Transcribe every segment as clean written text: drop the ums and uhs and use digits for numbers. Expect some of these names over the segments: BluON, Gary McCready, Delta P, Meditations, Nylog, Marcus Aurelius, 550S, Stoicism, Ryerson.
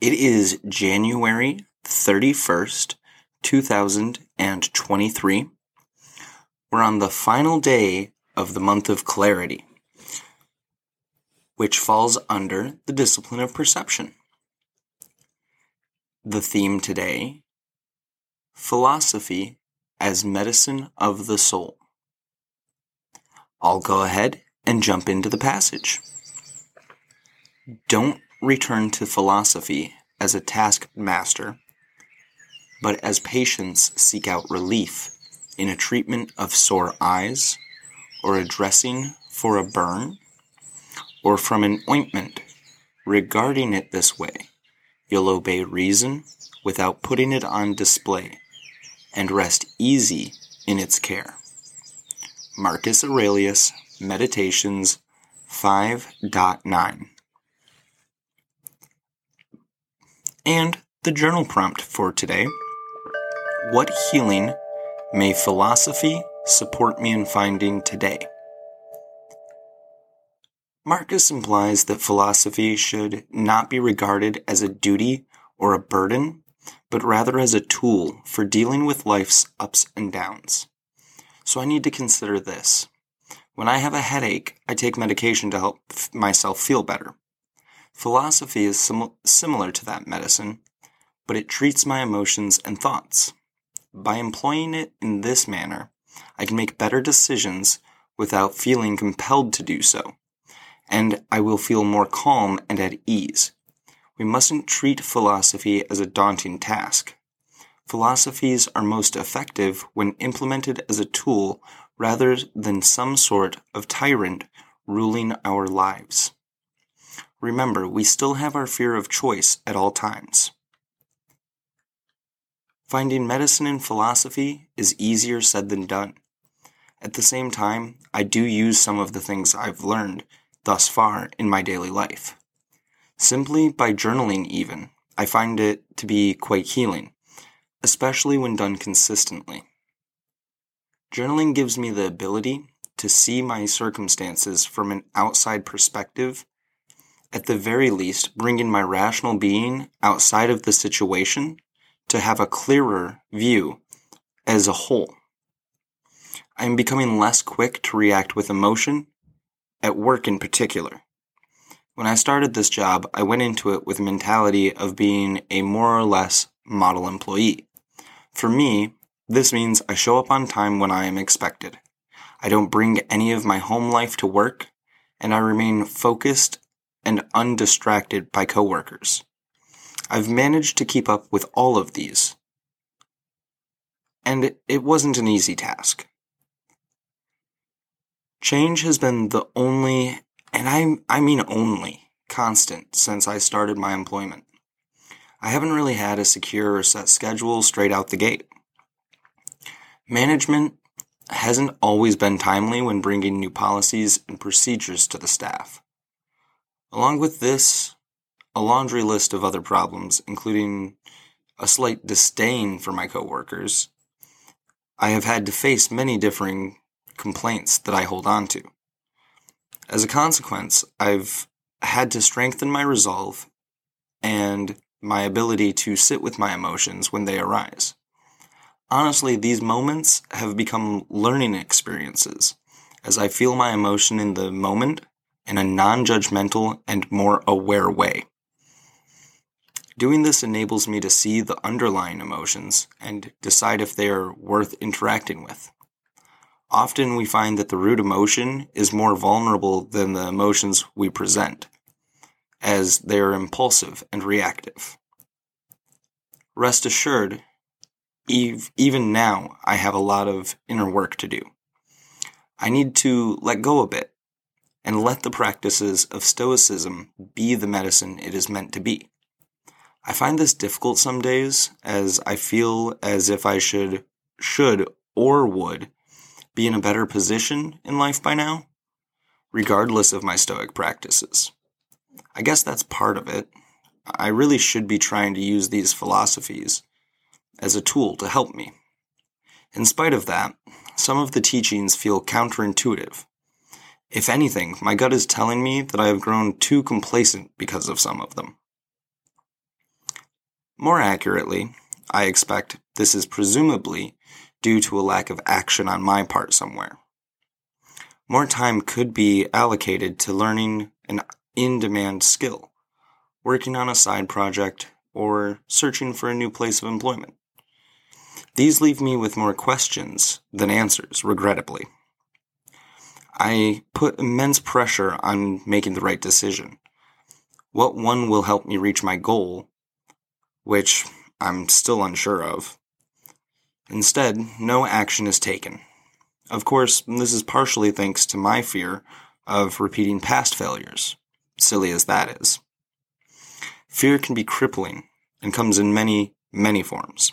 It is January 31st, 2023. We're on the final day of the month of clarity, which falls under the discipline of perception. The theme today, philosophy as medicine of the soul. I'll go ahead and jump into the passage. Don't return to philosophy as a taskmaster, but as patients seek out relief in a treatment of sore eyes, or a dressing for a burn, or from an ointment. Regarding it this way, you'll obey reason without putting it on display, and rest easy in its care. Marcus Aurelius, Meditations 5.9. And the journal prompt for today. What healing may philosophy support me in finding today? Marcus implies that philosophy should not be regarded as a duty or a burden, but rather as a tool for dealing with life's ups and downs. So I need to consider this. When I have a headache, I take medication to help myself feel better. Philosophy is similar to that medicine, but it treats my emotions and thoughts. By employing it in this manner, I can make better decisions without feeling compelled to do so, and I will feel more calm and at ease. We mustn't treat philosophy as a daunting task. Philosophies are most effective when implemented as a tool rather than some sort of tyrant ruling our lives. Remember, we still have our fear of choice at all times. Finding medicine in philosophy is easier said than done. At the same time, I do use some of the things I've learned thus far in my daily life. Simply by journaling even, I find it to be quite healing, especially when done consistently. Journaling gives me the ability to see my circumstances from an outside perspective, at the very least, bringing my rational being outside of the situation to have a clearer view as a whole. I am becoming less quick to react with emotion, at work in particular. When I started this job, I went into it with the mentality of being a more or less model employee. For me, this means I show up on time when I am expected. I don't bring any of my home life to work, and I remain focused and undistracted by coworkers. I've managed to keep up with all of these, and it wasn't an easy task. Change has been the only, and I mean only, constant since I started my employment. I haven't really had a secure or set schedule straight out the gate. Management hasn't always been timely when bringing new policies and procedures to the staff. Along with this, a laundry list of other problems, including a slight disdain for my coworkers, I have had to face many differing complaints that I hold on to. As a consequence, I've had to strengthen my resolve and my ability to sit with my emotions when they arise. Honestly, these moments have become learning experiences, as I feel my emotion in the moment in a non-judgmental and more aware way. Doing this enables me to see the underlying emotions and decide if they are worth interacting with. Often we find that the root emotion is more vulnerable than the emotions we present, as they are impulsive and reactive. Rest assured, even now I have a lot of inner work to do. I need to let go a bit and let the practices of Stoicism be the medicine it is meant to be. I find this difficult some days, as I feel as if I should or would be in a better position in life by now, regardless of my Stoic practices. I guess that's part of it. I really should be trying to use these philosophies as a tool to help me. In spite of that, some of the teachings feel counterintuitive. If anything, my gut is telling me that I have grown too complacent because of some of them. More accurately, I expect this is presumably due to a lack of action on my part somewhere. More time could be allocated to learning an in-demand skill, working on a side project, or searching for a new place of employment. These leave me with more questions than answers, regrettably. I put immense pressure on making the right decision. What one will help me reach my goal, which I'm still unsure of. Instead, no action is taken. Of course, this is partially thanks to my fear of repeating past failures, silly as that is. Fear can be crippling and comes in many, many forms.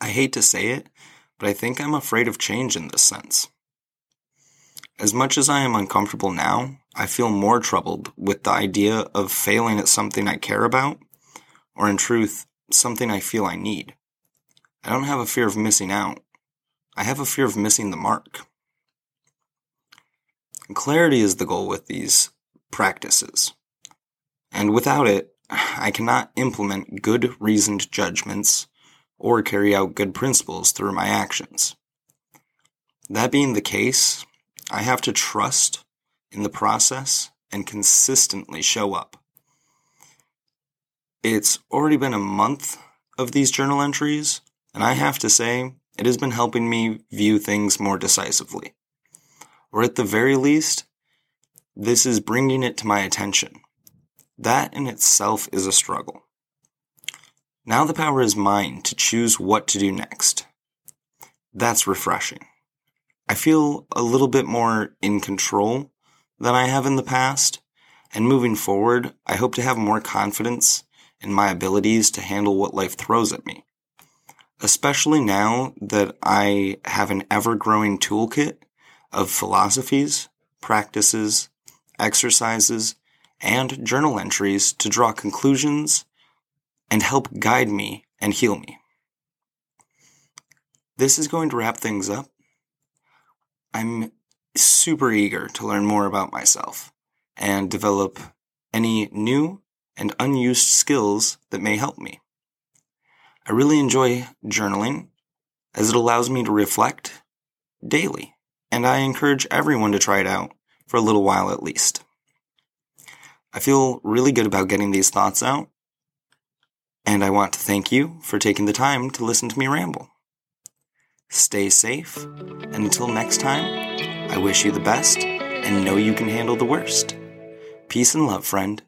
I hate to say it, but I think I'm afraid of change in this sense. As much as I am uncomfortable now, I feel more troubled with the idea of failing at something I care about, or in truth, something I feel I need. I don't have a fear of missing out. I have a fear of missing the mark. Clarity is the goal with these practices, and without it, I cannot implement good reasoned judgments or carry out good principles through my actions. That being the case, I have to trust in the process and consistently show up. It's already been a month of these journal entries, and I have to say, it has been helping me view things more decisively. Or at the very least, this is bringing it to my attention. That in itself is a struggle. Now the power is mine to choose what to do next. That's refreshing. I feel a little bit more in control than I have in the past, and moving forward, I hope to have more confidence in my abilities to handle what life throws at me, especially now that I have an ever-growing toolkit of philosophies, practices, exercises, and journal entries to draw conclusions and help guide me and heal me. This is going to wrap things up. I'm super eager to learn more about myself and develop any new and unused skills that may help me. I really enjoy journaling as it allows me to reflect daily, and I encourage everyone to try it out for a little while at least. I feel really good about getting these thoughts out, and I want to thank you for taking the time to listen to me ramble. Stay safe, and until next time, I wish you the best and know you can handle the worst. Peace and love, friend.